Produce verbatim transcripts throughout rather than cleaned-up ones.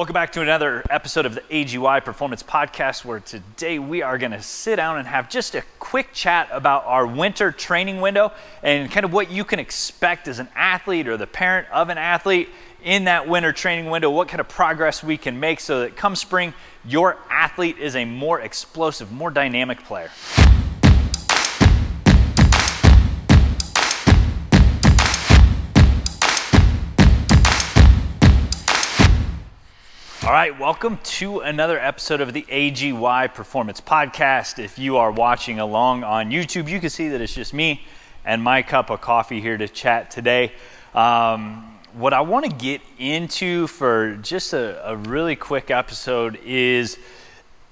Welcome back to another episode of the A G Y Performance Podcast, where today we are going to sit down and have just a quick chat about our winter training window and kind of what you can expect as an athlete or the parent of an athlete in that winter training window, what kind of progress we can make so that come spring, your athlete is a more explosive, more dynamic player. All right, welcome to another episode of the A G Y Performance Podcast. If you are watching along on YouTube, you can see that it's just me and my cup of coffee here to chat today. Um, what I want to get into for just a, a really quick episode is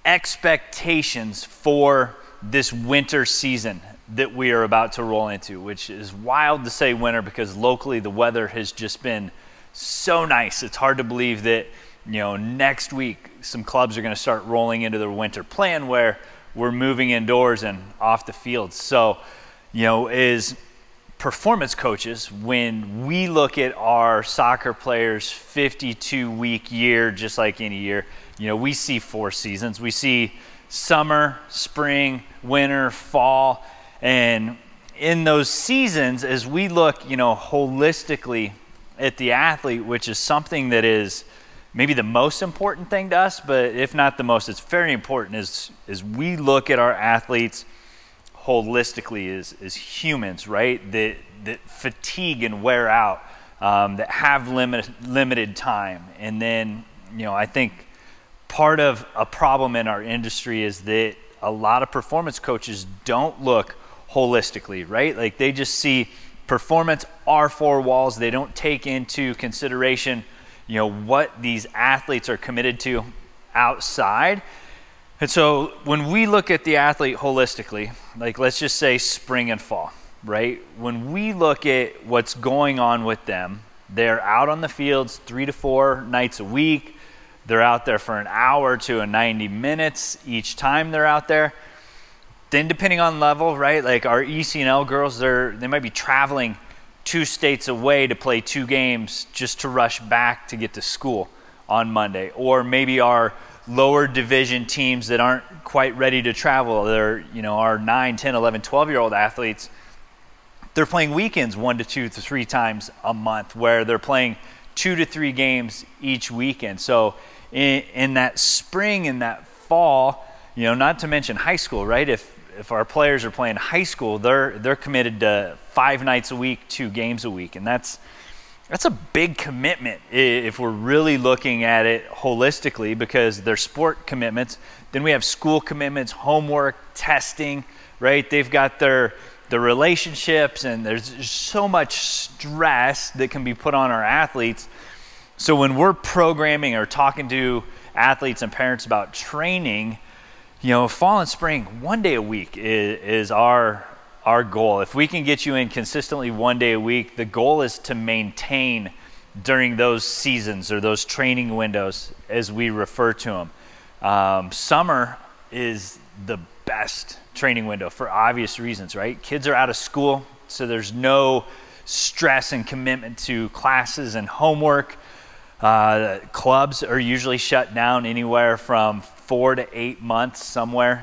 expectations for this winter season that we are about to roll into, which is wild to say winter because locally the weather has just been so nice. It's hard to believe that you know, next week, some clubs are going to start rolling into their winter plan where we're moving indoors and off the field. So, you know, as performance coaches, when we look at our soccer players' fifty-two week year, just like any year, you know, we see four seasons. We see summer, spring, winter, fall. And in those seasons, as we look, you know, holistically at the athlete, which is something that is maybe the most important thing to us, but if not the most, it's very important is, is we look at our athletes holistically as, as humans, right? That, that fatigue and wear out, um, that have limit, limited time. And then, you know, I think part of a problem in our industry is that a lot of performance coaches don't look holistically, right? Like they just see performance, our four walls. They don't take into consideration you know, what these athletes are committed to outside. And so when we look at the athlete holistically, like let's just say spring and fall, right? When we look at what's going on with them, they're out on the fields three to four nights a week. They're out there for an hour to a ninety minutes each time they're out there. Then depending on level, right? Like our E C N L girls, they're, they might be traveling two states away to play two games just to rush back to get to school on Monday. Or maybe our lower division teams that aren't quite ready to travel, they're, you know, our nine, ten, eleven, twelve year old athletes, they're playing weekends one to two to three times a month where they're playing two to three games each weekend. So in, in that spring and that fall, you know, not to mention high school, right? If If our players are playing high school, they're they're committed to five nights a week, two games a week, and that's that's a big commitment if we're really looking at it holistically, because they're sport commitments. Then we have school commitments, homework, testing, right? They've got their their relationships, and there's so much stress that can be put on our athletes. So when we're programming or talking to athletes and parents about training, you know, fall and spring, one day a week is, is our our goal. If we can get you in consistently one day a week, the goal is to maintain during those seasons or those training windows, as we refer to them. Um, summer is the best training window for obvious reasons, right? Kids are out of school, so there's no stress and commitment to classes and homework. Uh, clubs are usually shut down anywhere from four to eight months, somewhere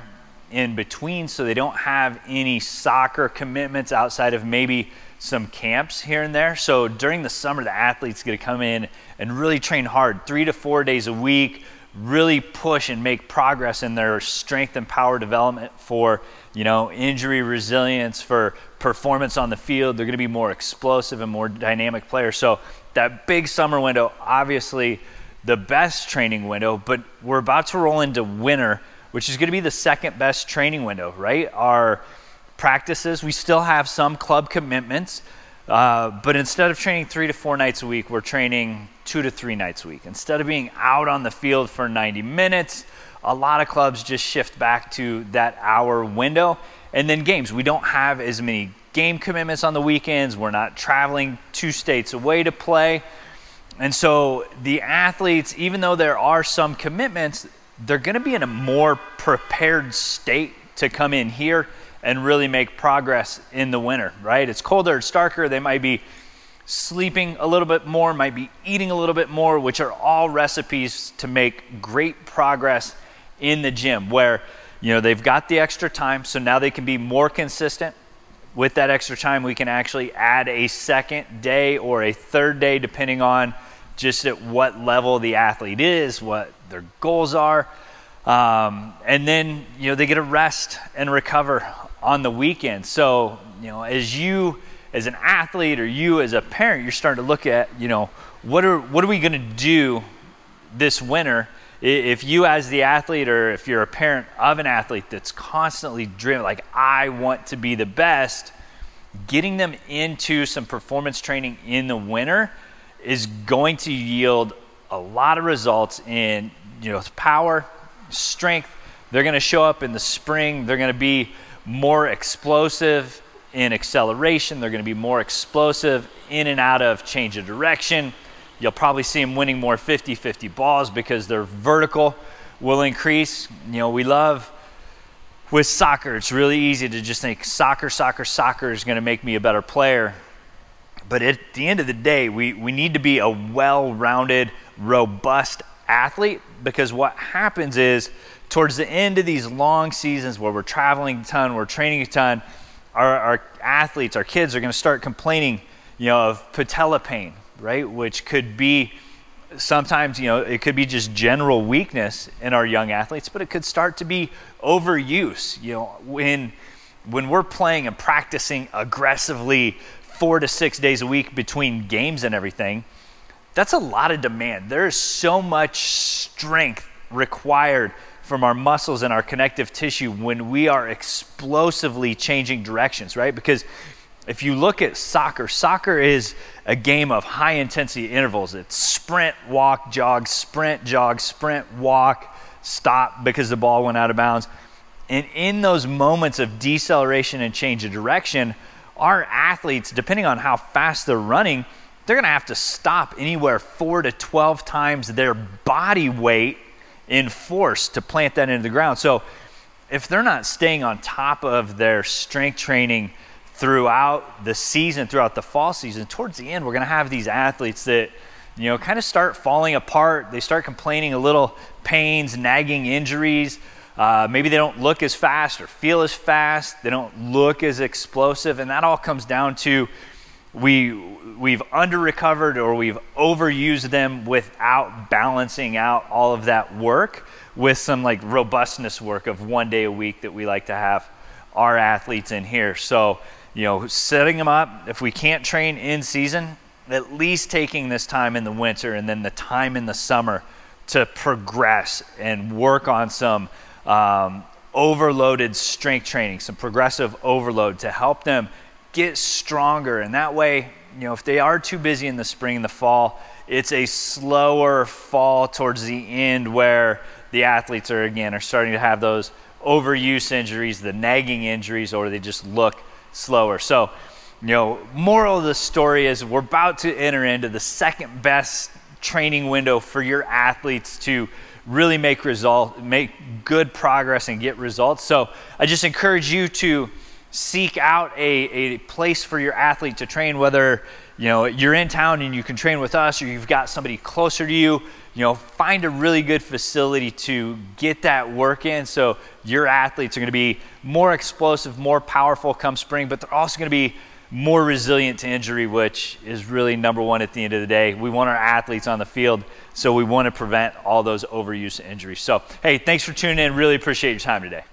in between, so they don't have any soccer commitments outside of maybe some camps here and there. So during the summer, the athlete's gonna come in and really train hard, three to four days a week, really push and make progress in their strength and power development for, you know, injury resilience, for performance on the field. They're gonna be more explosive and more dynamic players. So that big summer window, obviously the best training window, but we're about to roll into winter, which is going to be the second best training window, right? Our practices, we still have some club commitments, uh, but instead of training three to four nights a week, we're training two to three nights a week. Instead of being out on the field for ninety minutes, a lot of clubs just shift back to that hour window. And then games, we don't have as many game commitments on the weekends. We're not traveling two states away to play. And so the athletes, even though there are some commitments, they're going to be in a more prepared state to come in here and really make progress in the winter, right? It's colder, it's darker. They might be sleeping a little bit more, might be eating a little bit more, which are all recipes to make great progress in the gym, where, you know, they've got the extra time, so now they can be more consistent. With that extra time, we can actually add a second day or a third day, depending on just at what level the athlete is, what their goals are. Um, and then, you know, they get a rest and recover on the weekend. So, you know, as you, as an athlete, or you as a parent, you're starting to look at, you know, what are, what are we going to do this winter? If you as the athlete, or if you're a parent of an athlete that's constantly driven, like, I want to be the best, getting them into some performance training in the winter is going to yield a lot of results in, you know, power, strength. They're going to show up in the spring. They're going to be more explosive in acceleration. They're going to be more explosive in and out of change of direction. You'll probably see them winning more fifty fifty balls because their vertical will increase. You know, we love with soccer, it's really easy to just think soccer, soccer, soccer is going to make me a better player. But at the end of the day, we, we need to be a well-rounded, robust athlete, because what happens is towards the end of these long seasons where we're traveling a ton, we're training a ton, our, our athletes, our kids are going to start complaining, you know, of patella pain, right? Which could be sometimes, you know, it could be just general weakness in our young athletes, but it could start to be overuse. You know, when, when we're playing and practicing aggressively four to six days a week between games and everything, that's a lot of demand. There is so much strength required from our muscles and our connective tissue when we are explosively changing directions, right? Because if you look at soccer, soccer is a game of high intensity intervals. It's sprint, walk, jog, sprint, jog, sprint, walk, stop because the ball went out of bounds. And in those moments of deceleration and change of direction, our athletes, depending on how fast they're running, they're gonna have to stop anywhere four to twelve times their body weight in force to plant that into the ground. So if they're not staying on top of their strength training throughout the season, throughout the fall season, towards the end, we're going to have these athletes that, you know, kind of start falling apart. They start complaining of little pains, nagging injuries. Uh, maybe they don't look as fast or feel as fast. They don't look as explosive. And that all comes down to we, we've under-recovered, or we've overused them without balancing out all of that work with some like robustness work of one day a week that we like to have our athletes in here. So, you know, setting them up, if we can't train in season, at least taking this time in the winter and then the time in the summer to progress and work on some um, overloaded strength training, some progressive overload to help them get stronger. And that way, you know, if they are too busy in the spring and the fall, it's a slower fall towards the end where the athletes are, again, are starting to have those overuse injuries, the nagging injuries, or they just look slower. So, you know, moral of the story is we're about to enter into the second best training window for your athletes to really make result, make good progress and get results. So I just encourage you to seek out a, a place for your athlete to train, whether, you know, you're in town and you can train with us, or you've got somebody closer to you. You know, find a really good facility to get that work in, so your athletes are going to be more explosive, more powerful come spring, but they're also going to be more resilient to injury, which is really number one at the end of the day. We want our athletes on the field, so we want to prevent all those overuse injuries. So, hey, thanks for tuning in. Really appreciate your time today.